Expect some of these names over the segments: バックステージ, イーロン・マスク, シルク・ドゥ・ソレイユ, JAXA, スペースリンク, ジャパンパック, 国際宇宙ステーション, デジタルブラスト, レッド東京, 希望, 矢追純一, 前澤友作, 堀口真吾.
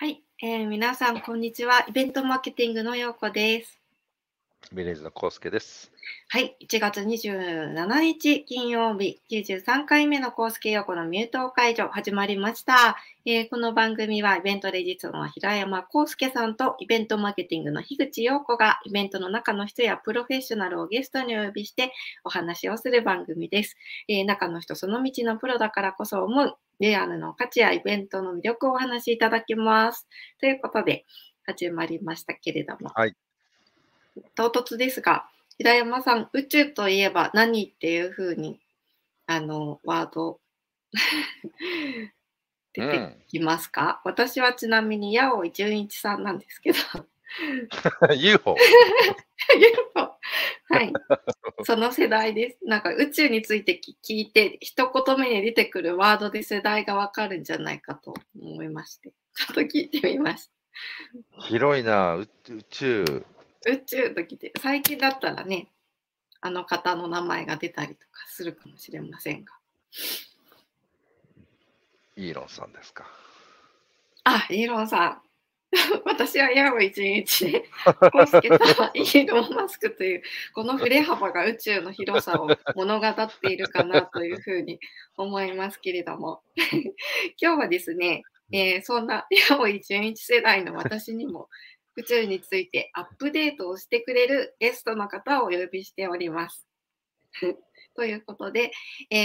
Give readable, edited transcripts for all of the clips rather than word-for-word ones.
はい、皆さんこんにちは。イベントマーケティングのようこです。ビレーズのこうすけです。はい、1月27日金曜日93回目のこうすけようこのミュート解除始まりました。この番組はイベントレジストの平山こうすけさんとイベントマーケティングの樋口ようこがイベントの中の人やプロフェッショナルをゲストにお呼びしてお話をする番組です。中の人その道のプロだからこそ思うレアルの価値やイベントの魅力をお話しいただきます。ということで始まりましたけれども、はい、唐突ですが、平山さん、宇宙といえば何っていうふうにワード出てきますか？私はちなみに矢追純一さんなんですけどUFO はい、その世代です。なんか宇宙について聞いて一言目に出てくるワードで世代がわかるんじゃないかと思いましてちょっと聞いてみました。広いな、宇宙と聞いて、最近だったらね、あの方の名前が出たりとかするかもしれませんが、イーロンさんですか？あ、イーロンさん私は矢追純一で、こうすけさんはイーロン・マスクという、この振れ幅が宇宙の広さを物語っているかなというふうに思いますけれども今日はですね、そんな矢追純一世代の私にも宇宙についてアップデートをしてくれるゲストの方をお呼びしておりますということで、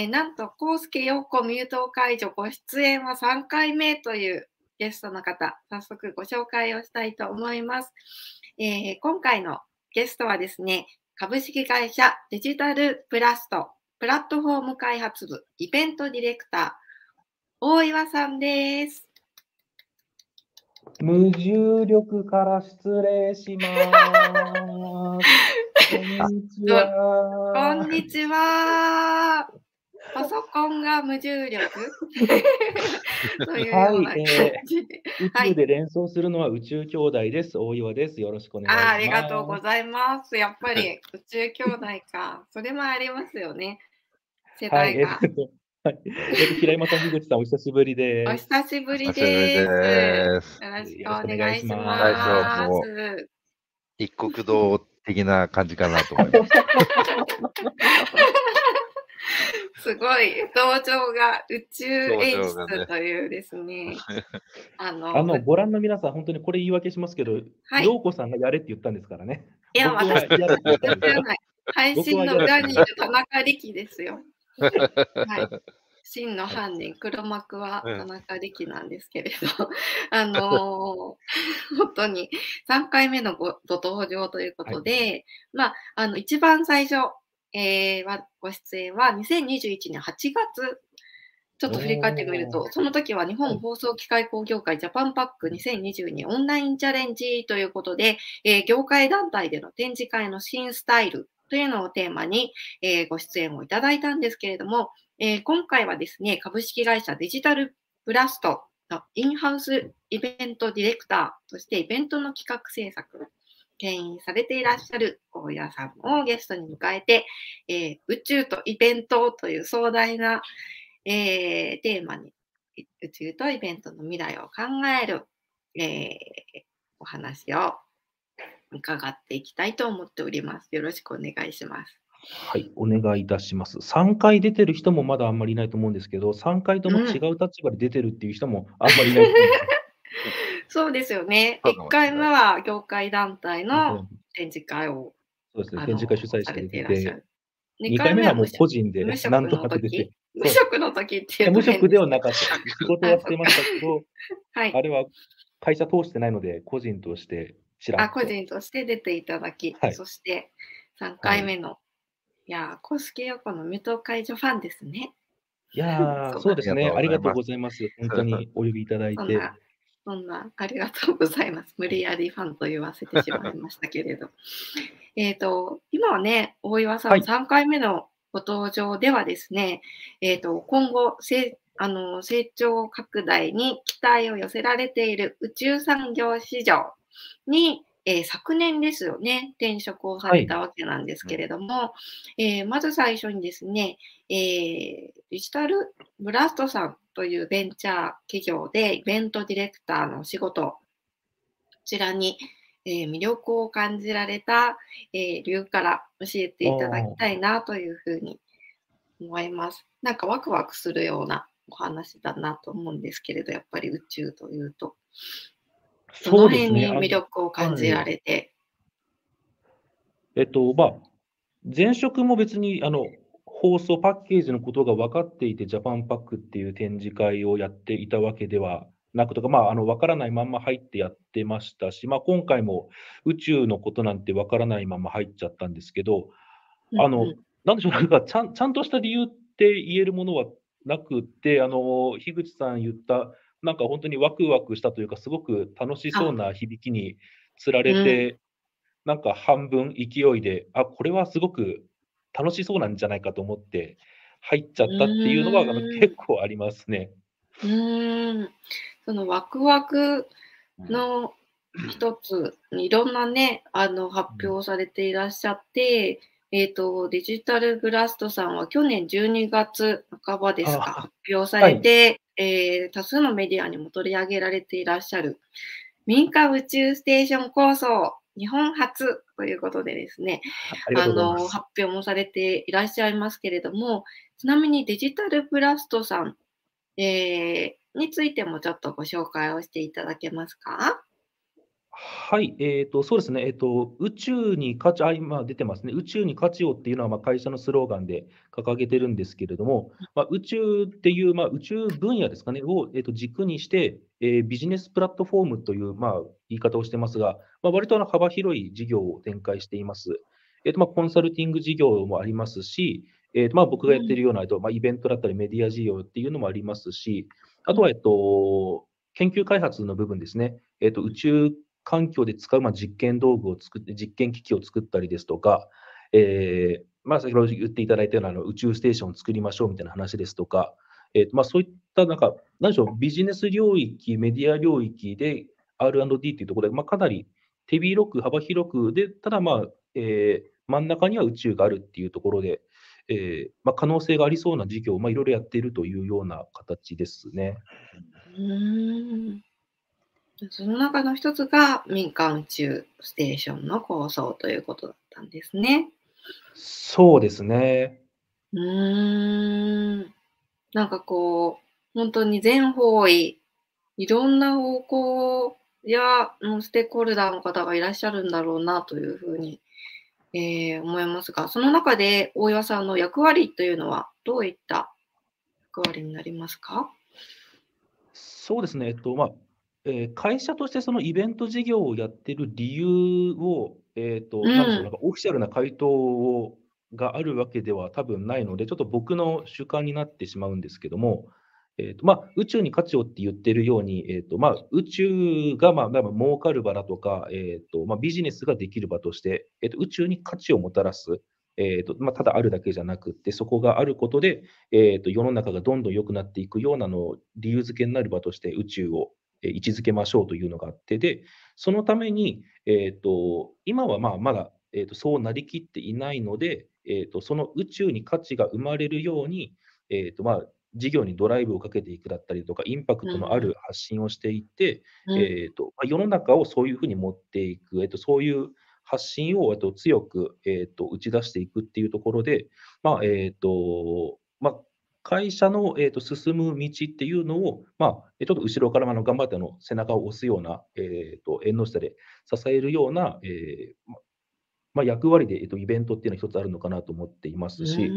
なんとこうすけようこミュート解除ご出演は3回目というゲストの方、早速ご紹介をしたいと思います。今回のゲストはですね、株式会社デジタルブラストプラットフォーム開発部イベントディレクター大岩さんです。無重力から失礼します。こんにちは。こんにちは。パソコンが無重力というような感じで、はい、宇宙で連想するのは宇宙兄弟です。大岩です。よろしくお願いします。ありがとうございます。やっぱり宇宙兄弟か。それもありますよね。世代が。はいはい、平山さん、樋口さん、お久しぶりです。お久しぶりです。よろしくお願いします。一国道的な感じかなと思います。すごい登場が宇宙演出というですね。ご覧の皆さん、本当にこれ言い訳しますけど、はい、ようこさんがやれって言ったんですからね。いや、私はやらない。配信の裏にいる田中力ですよ。はい、真の犯人、黒幕は田中力なんですけれど、本当に3回目のご登場ということで、はい、まあ、一番最初、ご出演は2021年8月、ちょっと振り返ってみると、その時は日本放送機械工業会ジャパンパック2022オンラインチャレンジということで、業界団体での展示会の新スタイルというのをテーマに、ご出演をいただいたんですけれども、今回はですね、株式会社デジタルブラストのインハウスイベントディレクターとしてイベントの企画制作牽引されていらっしゃる大岩さんをゲストに迎えて、宇宙とイベントという壮大な、テーマに宇宙とイベントの未来を考える、お話を伺っていきたいと思っております。よろしくお願いします。はい、お願いいたします。3回出てる人もまだあんまりいないと思うんですけど、3回とも違う立場で出てるっていう人もあんまりいないと思います。そうですよね。1回目は業界団体の展示会を、そうですね、展示会主催していて、2回目はもう個人で何とか出て、無職の時っていうのは無職ではなかった。仕事はしてましたけど、はい、あれは会社通してないので、個人として個人として出ていただき、はい、そして3回目の、はい、いやー、こうすけようこのミュート解除ファンですね。いやー、そうですね。ありがとうございます。本当にお呼びいただいて。そんな、ありがとうございます。無理やりファンと言わせてしまいましたけれど。今はね、大岩さん、はい、3回目のご登場ではですね、今後成長拡大に期待を寄せられている宇宙産業市場に昨年ですよね、転職をされたわけなんですけれども、まず最初にですね、デジタルブラストさんというベンチャー企業でイベントディレクターのお仕事、こちらに、魅力を感じられた、理由から教えていただきたいなというふうに思います。なんかワクワクするようなお話だなと思うんですけれど、やっぱり宇宙というと、その辺に魅力を感じられて。前職も別に放送パッケージのことが分かっていて、ジャパンパックっていう展示会をやっていたわけではなくとか、分からないまんま入ってやってましたし、今回も宇宙のことなんて分からないまま入っちゃったんですけど、なんでしょう、なんかちゃんとした理由って言えるものはなくて、樋口さん言った、なんか本当にワクワクしたというか、すごく楽しそうな響きにつられて、なんか半分勢いで、これはすごく楽しそうなんじゃないかと思って入っちゃったっていうのは結構ありますね。そのワクワクの一つ、いろんなね、発表をされていらっしゃって、デジタルブラストさんは去年12月半ばですか、発表されて、多数のメディアにも取り上げられていらっしゃる民間宇宙ステーション構想日本初ということでですね、発表もされていらっしゃいますけれども、ちなみにデジタルブラストさん、についてもちょっとご紹介をしていただけますか。はい、そうですね、宇宙に価値、今出てますね、宇宙に価値をっていうのは会社のスローガンで掲げてるんですけれども、宇宙っていう、宇宙分野ですかね、を、軸にして、ビジネスプラットフォームという、言い方をしてますが、割と幅広い事業を展開しています。コンサルティング事業もありますし、僕がやっているような、イベントだったりメディア事業っていうのもありますし、あとは、研究開発の部分ですね、宇宙環境で使う、実験道具を作って、実験機器を作ったりですとか、先ほど言っていただいたような宇宙ステーションを作りましょうみたいな話ですとか、そういったなんか、何でしょう、ビジネス領域、メディア領域で R&D というところで、かなり手広く、幅広くで、ただ、真ん中には宇宙があるっていうところで、可能性がありそうな事業をいろいろやっているというような形ですね。その中の一つが民間宇宙ステーションの構想ということだったんですね。そうですね。なんかこう本当に全方位いろんな方向やステークホルダーの方がいらっしゃるんだろうなというふうに、思いますが、その中で大岩さんの役割というのはどういった役割になりますか。そうですね。会社としてそのイベント事業をやっている理由を、なんかオフィシャルな回答があるわけでは多分ないので、ちょっと僕の主観になってしまうんですけども、宇宙に価値をって言ってるように、宇宙が儲かる場だとか、ビジネスができる場として、宇宙に価値をもたらす、ただあるだけじゃなくて、そこがあることで、世の中がどんどん良くなっていくようなのを理由付けになる場として宇宙を位置づけましょうというのがあって、でそのために、今はまだ、そうなりきっていないので、その宇宙に価値が生まれるように、事業にドライブをかけていくだったりとか、インパクトのある発信をしていって、世の中をそういうふうに持っていく、そういう発信を強く、打ち出していくっていうところで、会社の、進む道っていうのを、ちょっと後ろから頑張って背中を押すような、縁の下で支えるような、役割で、イベントっていうのは一つあるのかなと思っていますし、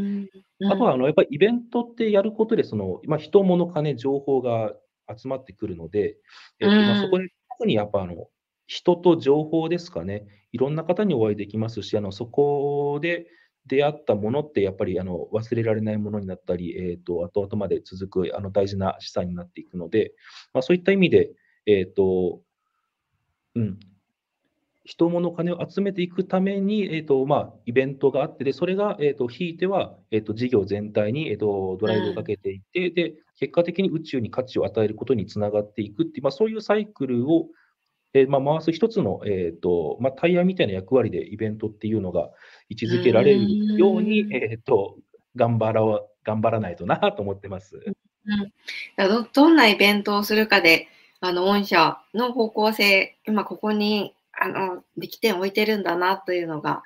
あとはやっぱりイベントってやることで人、物、金、情報が集まってくるので、そこで特にやっぱ人と情報ですかね、いろんな方にお会いできますし、そこで出会ったものってやっぱり忘れられないものになったり、後々まで続く大事な資産になっていくので、そういった意味で、人物金を集めていくために、イベントがあって、でそれが、ひいては、事業全体に、ドライブをかけていって、で結果的に宇宙に価値を与えることにつながっていくっていう、そういうサイクルを、回す一つの、タイヤみたいな役割でイベントっていうのが位置づけられるように、頑張らないとなと思ってます。どんなイベントをするかで、御社の方向性、今ここに力点を置いてるんだなというのが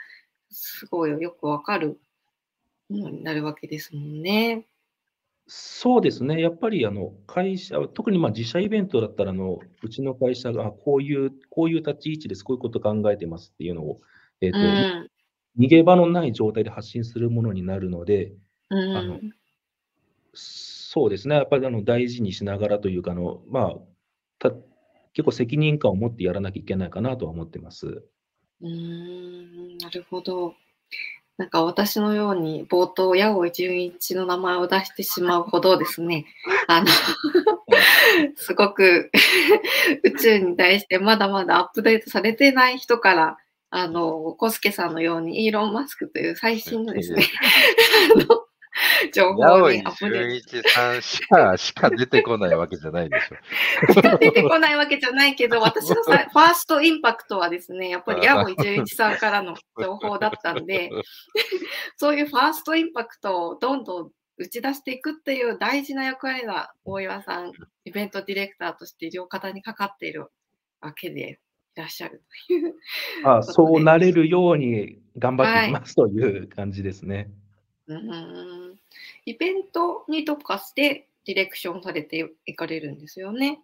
すごいよくわかるものになるわけですもんね。そうですね、やっぱり会社、特に自社イベントだったらうちの会社がこういう立ち位置です、こういうことを考えてますっていうのを、逃げ場のない状態で発信するものになるので、そうですね、やっぱり大事にしながらというか結構責任感を持ってやらなきゃいけないかなとは思ってます。なるほど。なんか私のように冒頭矢後純一の名前を出してしまうほどですね、すごく宇宙に対してまだまだアップデートされてない人からコスケさんのようにイーロン・マスクという最新のですね情報にアップデート矢後純一さんしか出てこないわけじゃないでしょ。しか出てこないわけじゃないけど、私のファーストインパクトはですね、やっぱり矢後純一さんからの情報だったんでそういうファーストインパクトをどんどん打ち出していくっていう大事な役割が大岩さん、イベントディレクターとして両肩にかかっているわけでいらっしゃるというそうなれるように頑張っていきますという感じですね。イベントに特化してディレクションされていかれるんですよね。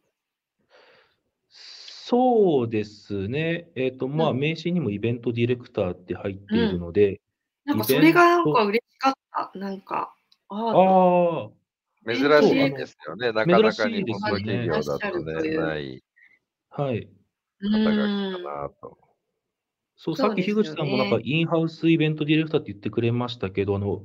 そうですね。名刺にもイベントディレクターって入っているので、それが嬉しかった。珍しいですよね。なかなか日本の企業だとね、ない。はい。肩書きかなと。そう、さっき樋口さんもインハウスイベントディレクターって言ってくれましたけど、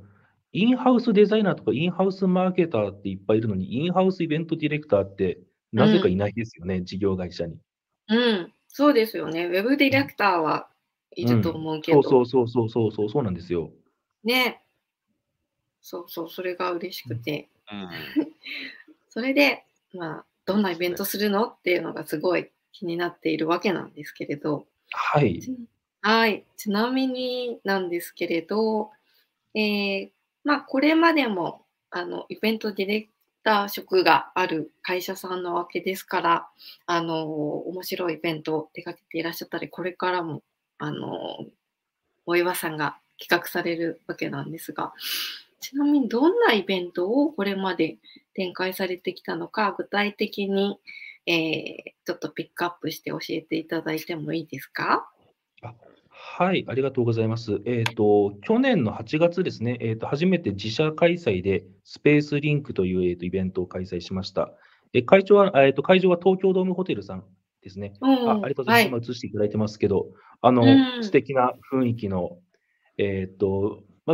インハウスデザイナーとかインハウスマーケターっていっぱいいるのに、インハウスイベントディレクターってなぜかいないですよね、事業会社に。そうですよね。ウェブディレクターはいると思うけど。そうなんですよ。ね。それが嬉しくて。それで、どんなイベントするのっていうのがすごい気になっているわけなんですけれど。ちなみになんですけれど、これまでもイベントディレクター職がある会社さんなわけですから、面白いイベントを手掛けていらっしゃったり、これからも大岩さんが企画されるわけなんですが、ちなみにどんなイベントをこれまで展開されてきたのか、具体的にちょっとピックアップして教えていただいてもいいですか？はい、ありがとうございます。去年の8月ですね、初めて自社開催でスペースリンクという、イベントを開催しました。会場は東京ドームホテルさんですね。ありがとうございます。今映していただいてますけど、素敵な雰囲気の、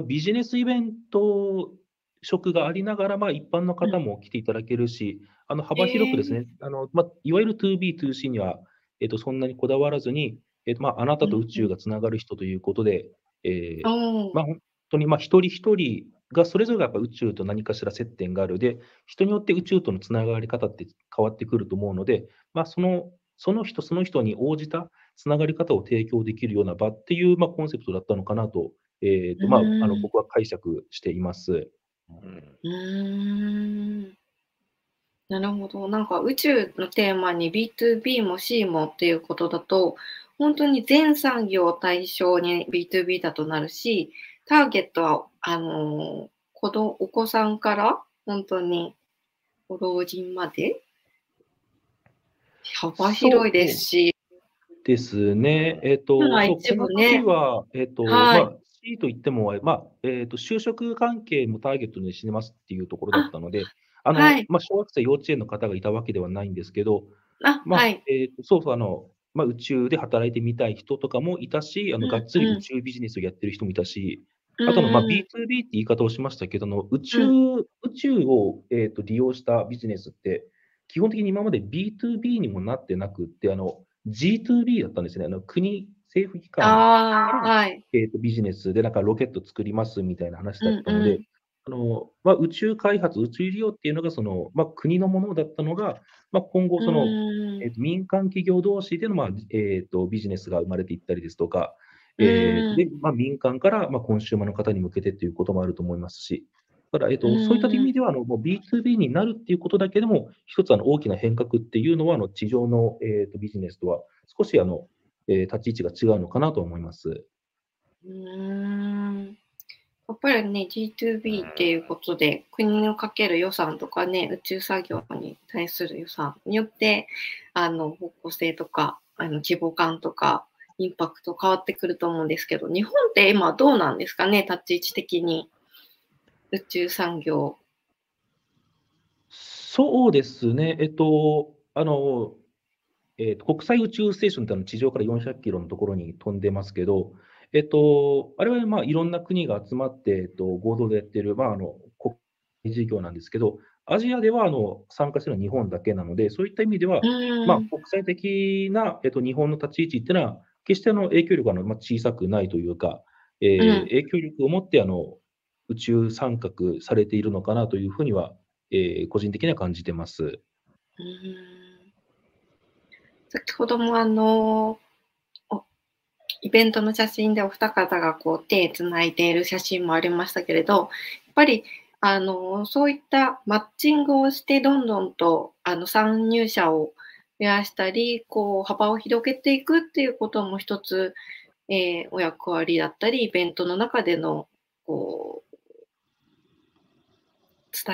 ビジネスイベント職がありながら、一般の方も来ていただけるし、幅広くですね、いわゆる 2B、2C には、そんなにこだわらずに、あなたと宇宙がつながる人ということで、本当に一人一人がそれぞれがやっぱ宇宙と何かしら接点があるで、人によって宇宙とのつながり方って変わってくると思うので、その人に応じたつながり方を提供できるような場っていう、コンセプトだったのかなと、僕は解釈しています。なるほど。なんか宇宙のテーマに B2B も C もっていうことだと、本当に全産業を対象に B2B だとなるし、ターゲットはお子さんから本当にご老人まで幅広いですし。ですね。一部ね。C といっても、就職関係もターゲットにしてますっていうところだったので、小学生、幼稚園の方がいたわけではないんですけど、宇宙で働いてみたい人とかもいたし、がっつり宇宙ビジネスをやってる人もいたし、あとの、B2B って言い方をしましたけど、宇宙を、利用したビジネスって、基本的に今まで B2B にもなってなくって、G2B だったんですね。政府機関のビジネスでロケット作りますみたいな話だったので、宇宙開発、宇宙利用っていうのが国のものだったのが、今後民間企業同士での、ビジネスが生まれていったりですとか、で民間から、コンシューマーの方に向けてということもあると思いますし、だからそういった意味ではもう B2B になるっていうことだけでも、一つ大きな変革っていうのは、地上の、ビジネスとは少し立ち位置が違うのかなと思います。やっぱりね、G2B っていうことで、国のかける予算とかね、宇宙作業に対する予算によって、方向性とか、規模感とか、インパクト変わってくると思うんですけど、日本って今どうなんですかね、立ち位置的に。宇宙産業。そうですね。国際宇宙ステーションって地上から400キロのところに飛んでますけど、あれは、いろんな国が集まって、合同でやっている、国際事業なんですけど、アジアでは参加するのは日本だけなので、そういった意味では、国際的な、日本の立ち位置っていうのは、決して影響力は小さくないというか、影響力を持って宇宙参画されているのかなというふうには、個人的には感じてます。先ほどもイベントの写真でお二方が手をつないでいる写真もありましたけれど、やっぱりそういったマッチングをしてどんどんと参入者を増やしたり幅を広げていくっていうことも一つ、お役割だったりイベントの中での伝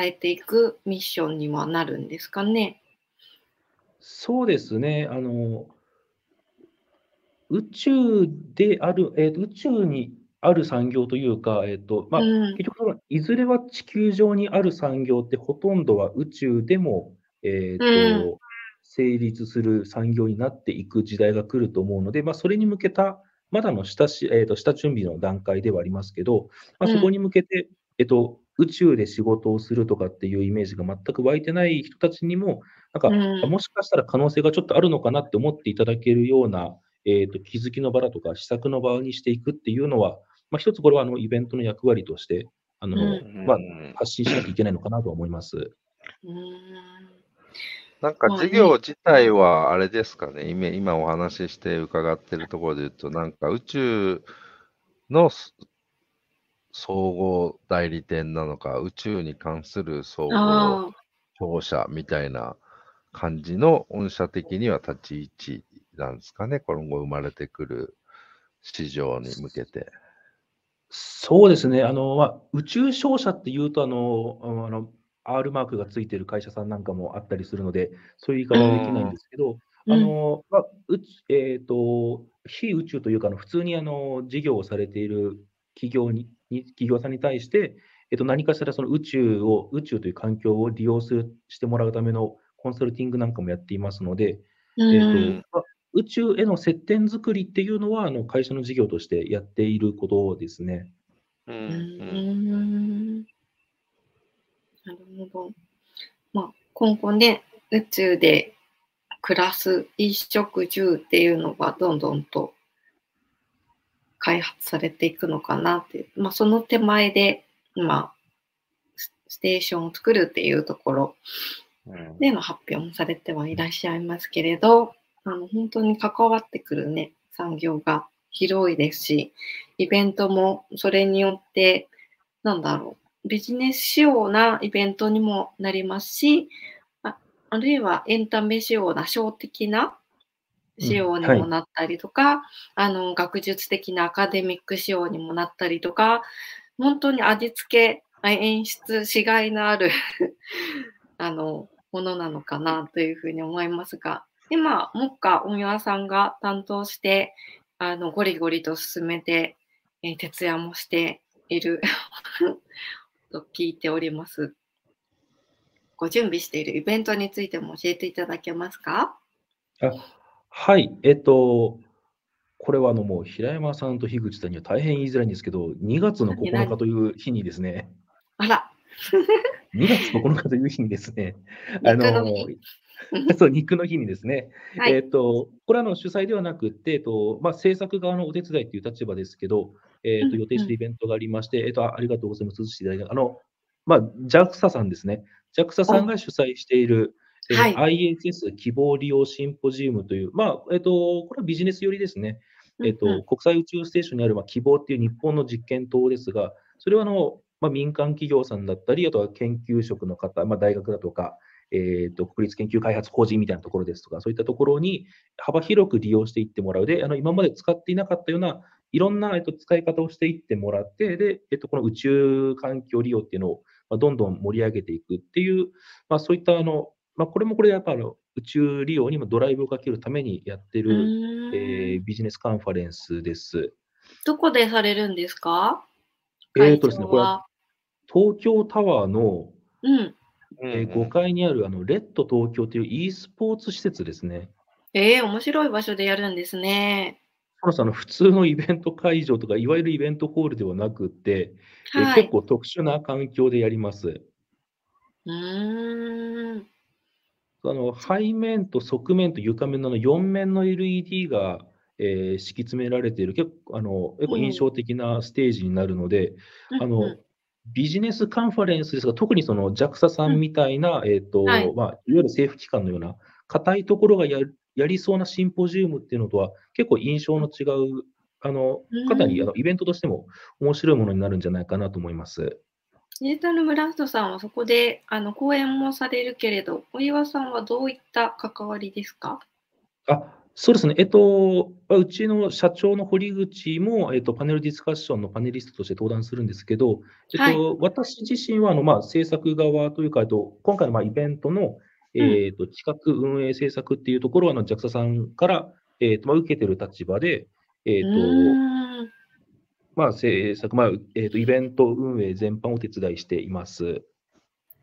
えていくミッションにはなるんですかね。そうですね。宇宙である、宇宙にある産業というか、結局、いずれは地球上にある産業ってほとんどは宇宙でも、成立する産業になっていく時代が来ると思うので、それに向けた、まだの下準備の段階ではありますけど、そこに向けて、宇宙で仕事をするとかっていうイメージが全く湧いてない人たちにも、もしかしたら可能性がちょっとあるのかなって思っていただけるような、気づきの場だとか、施策の場にしていくっていうのは、一つこれはイベントの役割として発信しなきゃいけないのかなと思います。なんか事業自体はあれですかね、今お話しして伺っているところで言うと、なんか宇宙の総合代理店なのか、宇宙に関する総合商社みたいな感じの御社的には立ち位置なんですかね、今後生まれてくる市場に向けて。そうですね、宇宙商社っていうとR マークがついている会社さんなんかもあったりするので、そういう言い方はできないんですけど、非宇宙というか普通に事業をされている企業さんに対して、何かしら宇宙という環境を利用してもらうためのコンサルティングなんかもやっていますので、宇宙への接点作りっていうのは会社の事業としてやっていることですね。なるほど。今後ね、宇宙で暮らす衣食住っていうのがどんどんと開発されていくのかなっていう、その手前で今ステーションを作るっていうところでの発表もされてはいらっしゃいますけれど、本当に関わってくるね、産業が広いですし、イベントもそれによって、ビジネス仕様なイベントにもなりますし、あるいはエンタメ仕様なショー的な仕様にもなったりとか、学術的なアカデミック仕様にもなったりとか、本当に味付け、演出しがいのあるものなのかなというふうに思いますが、今、目下御社さんが担当して、ゴリゴリと進めて、徹夜もしていると聞いております。ご準備しているイベントについても教えていただけますか？はい、これはもう平山さんと樋口さんには大変言いづらいんですけど、2月の9日という日にですね、あら2月9日という日にですね、肉の日にですね、これは主催ではなくて、制作側のお手伝いという立場ですけど、予定しているイベントがありまして、ありがとうございます。JAXA さんですね。JAXA さんが主催している、IHS 希望利用シンポジウムという、これはビジネス寄りですね。国際宇宙ステーションにある、希望っていう日本の実験棟ですが、それは民間企業さんだったり、あとは研究職の方、大学だとか、国立研究開発法人みたいなところですとか、そういったところに幅広く利用していってもらう。で、今まで使っていなかったようないろんな使い方をしていってもらって、で、この宇宙環境利用っていうのをどんどん盛り上げていくっていう、そういったこれもこれでやっぱ宇宙利用にもドライブをかけるためにやってる、ビジネスカンファレンスです。どこでされるんですか？ですね、これは東京タワーの、5階にあるレッド東京という e スポーツ施設ですね。面白い場所でやるんですね。普通のイベント会場とかいわゆるイベントホールではなくて、結構特殊な環境でやります。背面と側面と床面の4面の LED が、敷き詰められている結構印象的なステージになるので、ビジネスカンファレンスですが、特にJAXA さんみたいな、いわゆる政府機関のような硬いところがやりそうなシンポジウムっていうのとは結構印象の違う方にイベントとしても面白いものになるんじゃないかなと思います。デジタルブラストさんはそこで講演もされるけれど、小岩さんはどういった関わりですか？そうですね。うちの社長の堀口も、パネルディスカッションのパネリストとして登壇するんですけど、私自身は制作側というか、今回のイベントの、企画運営制作っていうところはJAXA さんから、受けてる立場で、制作、イベント運営全般を手伝いしています。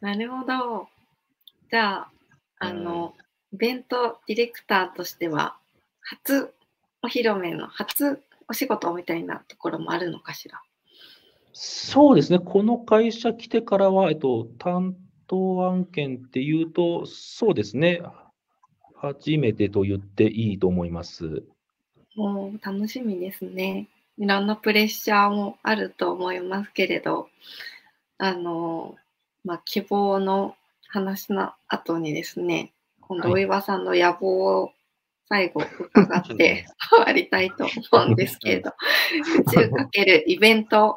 なるほど。じゃあ、イベントディレクターとしては、初お披露目の初お仕事みたいなところもあるのかしら。そうですね、この会社来てからは、担当案件っていうと、そうですね、初めてと言っていいと思います。もう楽しみですね。いろんなプレッシャーもあると思いますけれど、希望の話の後にですね、今度、小岩さんの野望を最後伺って終わりたいと思うんですけれど、宇宙かけるイベント、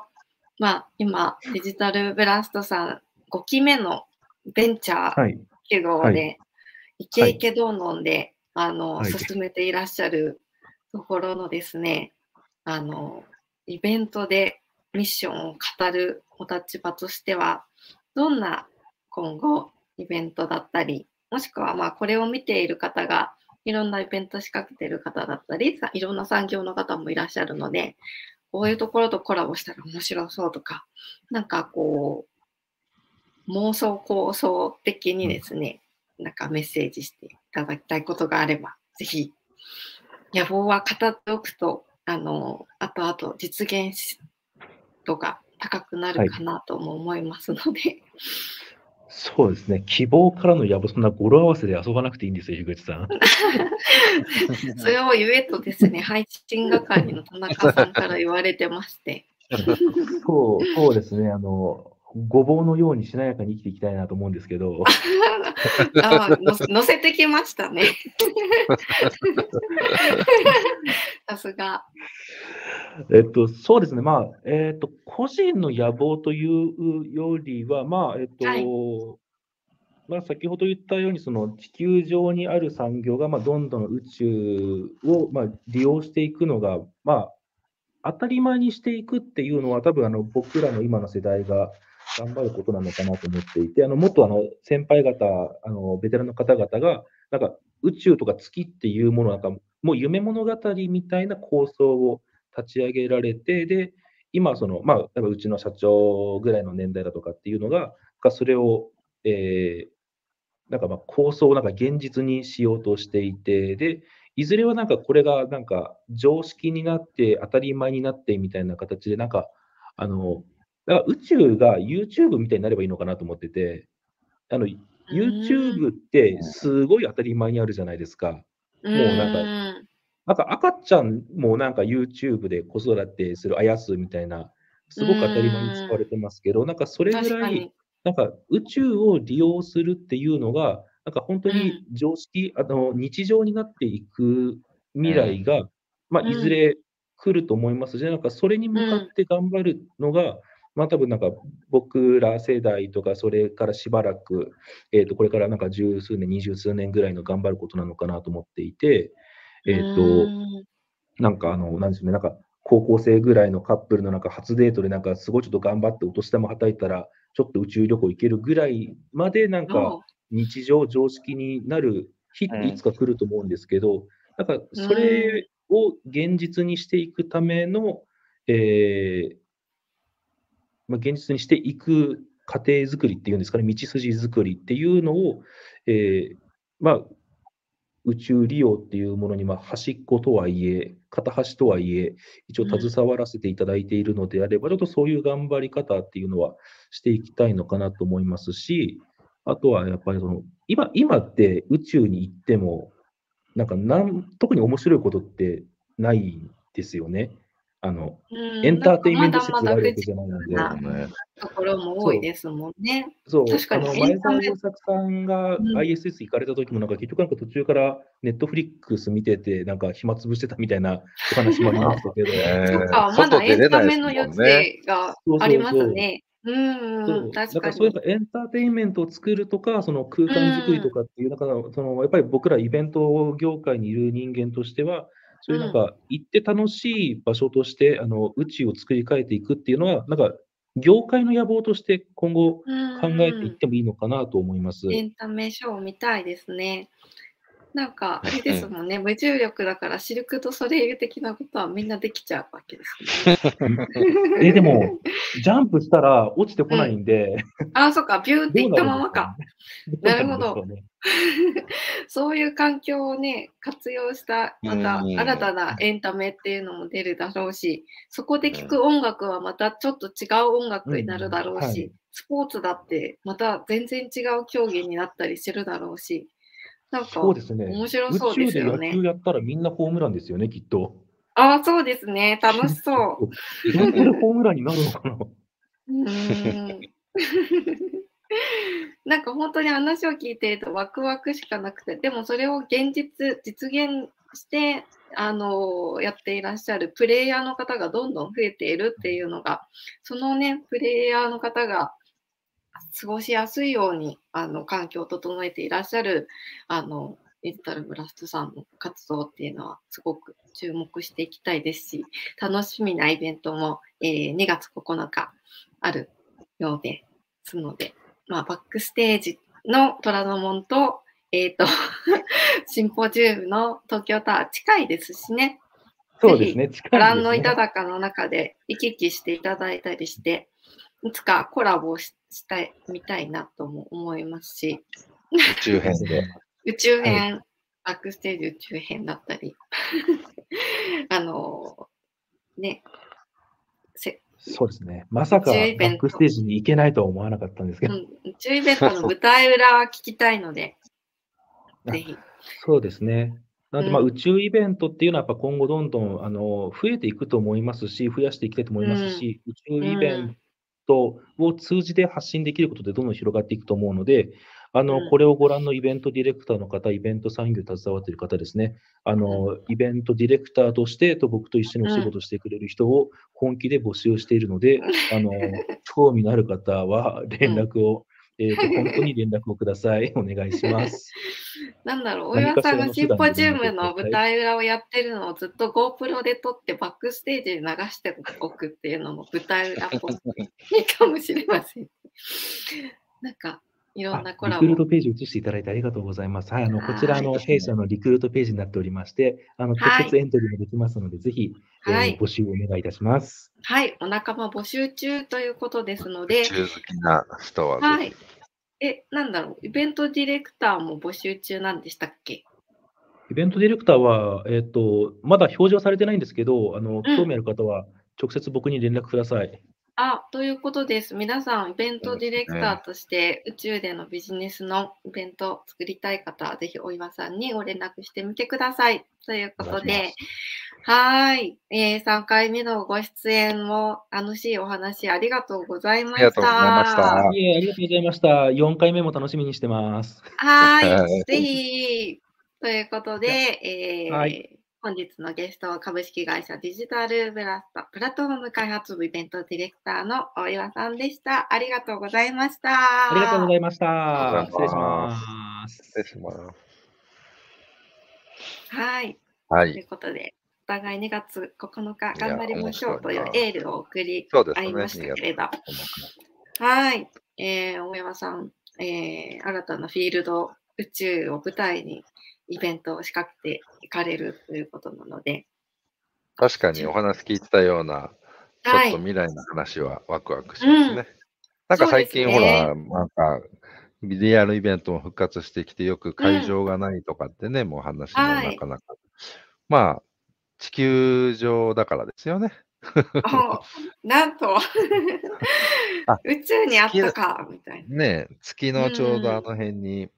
今、デジタルブラストさん5期目のベンチャー企業で、イケイケどんどんで進めていらっしゃるところのですね、イベントでミッションを語るお立場としては、どんな今後イベントだったり、もしくはこれを見ている方がいろんなイベント仕掛けている方だったり、いろんな産業の方もいらっしゃるので、こういうところとコラボしたら面白そうとか、妄想構想的にですね、メッセージしていただきたいことがあれば、ぜひ野望は語っておくと、後々実現度が高くなるかなとも思いますので、そうですね、希望からの野望、そんな語呂合わせで遊ばなくていいんですよ、樋口さん。それを言えとですね、配信係の田中さんから言われてまして。そうですね、ごぼうのようにしなやかに生きていきたいなと思うんですけど。乗せてきましたね。さすが。そうですね、個人の野望というよりは、先ほど言ったように、地球上にある産業がどんどん宇宙を利用していくのが、当たり前にしていくっていうのは、多分僕らの今の世代が頑張ることなのかなと思っていて、元先輩方、ベテランの方々が、宇宙とか月っていうものもう夢物語みたいな構想を立ち上げられて、で、今うちの社長ぐらいの年代だとかっていうのが、それを、構想を現実にしようとしていて、で、いずれはこれが常識になって当たり前になってみたいな形で、宇宙が YouTube みたいになればいいのかなと思ってて、YouTube ってすごい当たり前にあるじゃないですか。もう赤ちゃんもYouTube で子育てするあやすみたいな、すごく当たり前に使われてますけど、それぐらいなんか宇宙を利用するっていうのが、なんか本当に常識、日常になっていく未来が、いずれ来ると思いますし、なんかそれに向かって頑張るのが、多分なんか僕ら世代とか、それからしばらく、これからなんか十数年、二十数年ぐらいの頑張ることなのかなと思っていて、うんなんかなんでしょうね、なんか高校生ぐらいのカップルのなんか初デートで、なんかすごいちょっと頑張ってお年玉はたいたら、ちょっと宇宙旅行行けるぐらいまで、なんか日常、常識になる日っていつか来ると思うんですけど、なんかそれを現実にしていくための、現実にしていく過程作りっていうんですかね、道筋作りっていうのを、宇宙利用っていうものに、端っことはいえ、片端とはいえ、一応携わらせていただいているのであれば、ちょっとそういう頑張り方っていうのはしていきたいのかなと思いますし、あとはやっぱり今って宇宙に行っても、なんか特に面白いことってないんですよね。エンターテインメント施設があるわけじゃないので。ところも多いですもんね。確かに前澤友作さんが ISS 行かれた時も、なんか結局なんか途中からネットフリックス見てて、なんか暇つぶしてたみたいなお話もありましたけど。まだエンタメの余地がありますね。確かに。そういえばエンターテインメントを作るとか、その空間作りとかっていう、やっぱり僕らイベント業界にいる人間としては、そういうなんか行って楽しい場所として宇宙を作り変えていくっていうのは、なんか業界の野望として今後考えていってもいいのかなと思います。エンタメショーを見たいですね。なんかあれですもんね、無重力だからシルク・ドゥ・ソレイユ的なことはみんなできちゃうわけですね。でも、ジャンプしたら落ちてこないんで。そっか、ビューっていったままか。なるほど。そういう環境をね、活用した、また新たなエンタメっていうのも出るだろうし、そこで聴く音楽はまたちょっと違う音楽になるだろうし、スポーツだってまた全然違う競技になったりするだろうし。そうですね。面白そうですよね。宇宙で野球やったらみんなホームランですよね、きっと。そうですね。楽しそう。本当にホームランになるのかな。なんか本当に話を聞いてるとワクワクしかなくて、でもそれを実現して、やっていらっしゃるプレイヤーの方がどんどん増えているっていうのが、そのね、プレイヤーの方が、過ごしやすいように環境を整えていらっしゃるデジタルブラストさんの活動っていうのはすごく注目していきたいですし、楽しみなイベントも、2月9日あるようですので、バックステージの虎ノ門と、シンポジウムの東京タワー近いですしね。そうですね。ぜひご覧のいただかの中で行き来していただいたりして、いつかコラボをしたいみたいなとも思いますし、宇宙編で宇宙編、バックステージ宇宙編だったり、ね、そうですね。まさかバックステージに行けないとは思わなかったんですけど、宇宙イベントの舞台裏は聞きたいので、ぜひ。そうですね。なので宇宙イベントっていうのはやっぱ今後どんどん増えていくと思いますし、増やしていきたいと思いますし、宇宙イベントを通じて発信できることでどんどん広がっていくと思うので、これをご覧のイベントディレクターの方、イベント産業に携わっている方ですね、イベントディレクターとして僕と一緒にお仕事してくれる人を本気で募集しているので、興味のある方は連絡を、本当に連絡をください。お願いします。なんだろう、大岩さんがシンポジウムの舞台裏をやってるのをずっと GoPro で撮ってバックステージに流しておくっていうのも舞台裏っぽくいいかもしれません。なんかいろんなコラボ。リクルートページ移していただいてありがとうございます。はい、こちら弊社のリクルートページになっておりまして、直接エントリーもできますので、ぜひ、募集をお願いいたします。はい、お仲間募集中ということですので、宇宙好きな人は。はい。なんだろう、イベントディレクターも募集中なんでしたっけ？イベントディレクターは、まだ表示はされてないんですけど、興味ある方は直接僕に連絡ください。ということです。皆さん、イベントディレクターとして宇宙でのビジネスのイベントを作りたい方は、ぜひお岩さんにご連絡してみてください。ということで、はい、3回目のご出演も楽しいお話ありがとうございました。ありがとうございました。4回目も楽しみにしてます。はい、ぜひ。ということで、はい、本日のゲストは株式会社デジタルプラットフォーム開発部イベントディレクターの大岩さんでした。ありがとうございました。ありがとうございました。失礼します。失礼します。はい、はい、ということでお互い2月9日頑張りましょうというエールを送り合いましたけれど、はい、大山さん、新たなフィールド宇宙を舞台にイベントを仕掛けていかれるということなので、確かにお話聞いたようなちょっと未来の話はワクワクしますね、うん、なんか最近、ほらなんかリアルイベントも復活してきて、よく会場がないとかってね、もう話もなかなか。まあ、地球上だからですよね。なんと、宇宙にあったか、みたいな。ね、月のちょうどあの辺に、いいベニ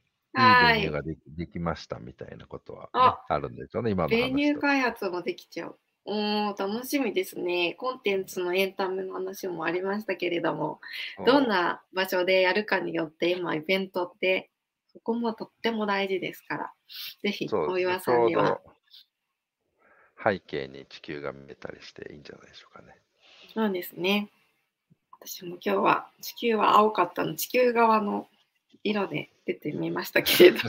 ューができましたみたいなことは、ね、あるんですよね、今の話。ベニュー開発もできちゃう。楽しみですね。コンテンツのエンタメの話もありましたけれども、どんな場所でやるかによって、今イベントって、そこもとっても大事ですから、ぜひ、大岩さんには。背景に地球が見えたりしていいんじゃないでしょうかね。そうですね。私も今日は、地球は青かったの、地球側の色で出てみましたけれど。は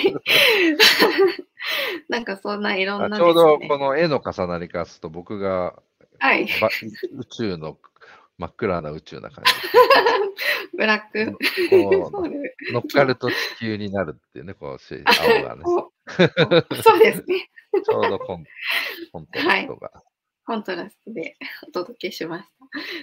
い。なんかそんないろんな、ね、ちょうどこの絵の重なりからすると僕が、はい、宇宙の真っ暗な宇宙な感じブラック乗っかると地球になるっていうね、こう青がねそうですねちょうどコントラストが、はい、コントラストでお届けしまし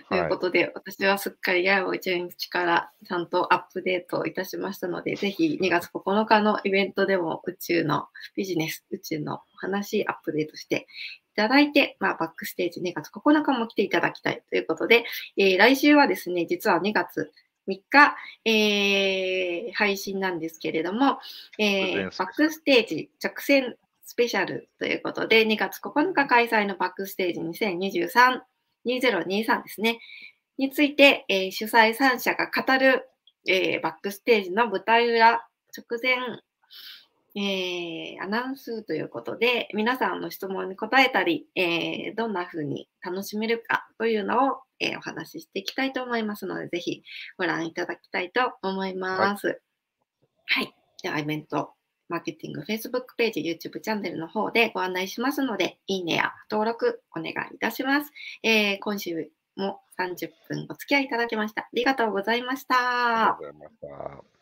た、はい、ということで私はすっかり矢を11日からちゃんとアップデートいたしましたので、ぜひ2月9日のイベントでも宇宙のビジネス、宇宙のお話アップデートしていただいて、まあ、バックステージ2月9日も来ていただきたいということで、来週はですね、実は2月3日、配信なんですけれども、バックステージ直線スペシャルということで、2月9日開催のバックステージ2023ですね、について、主催3社が語る、バックステージの舞台裏直前、アナウンスということで、皆さんの質問に答えたり、どんな風に楽しめるかというのを、お話ししていきたいと思いますので、ぜひご覧いただきたいと思います。はい。ではイベントマーケティング Facebook ページ、YouTube チャンネルの方でご案内しますので、いいねや登録お願いいたします。今週も30分お付き合いいただきました。ありがとうございました。ありがとうございました。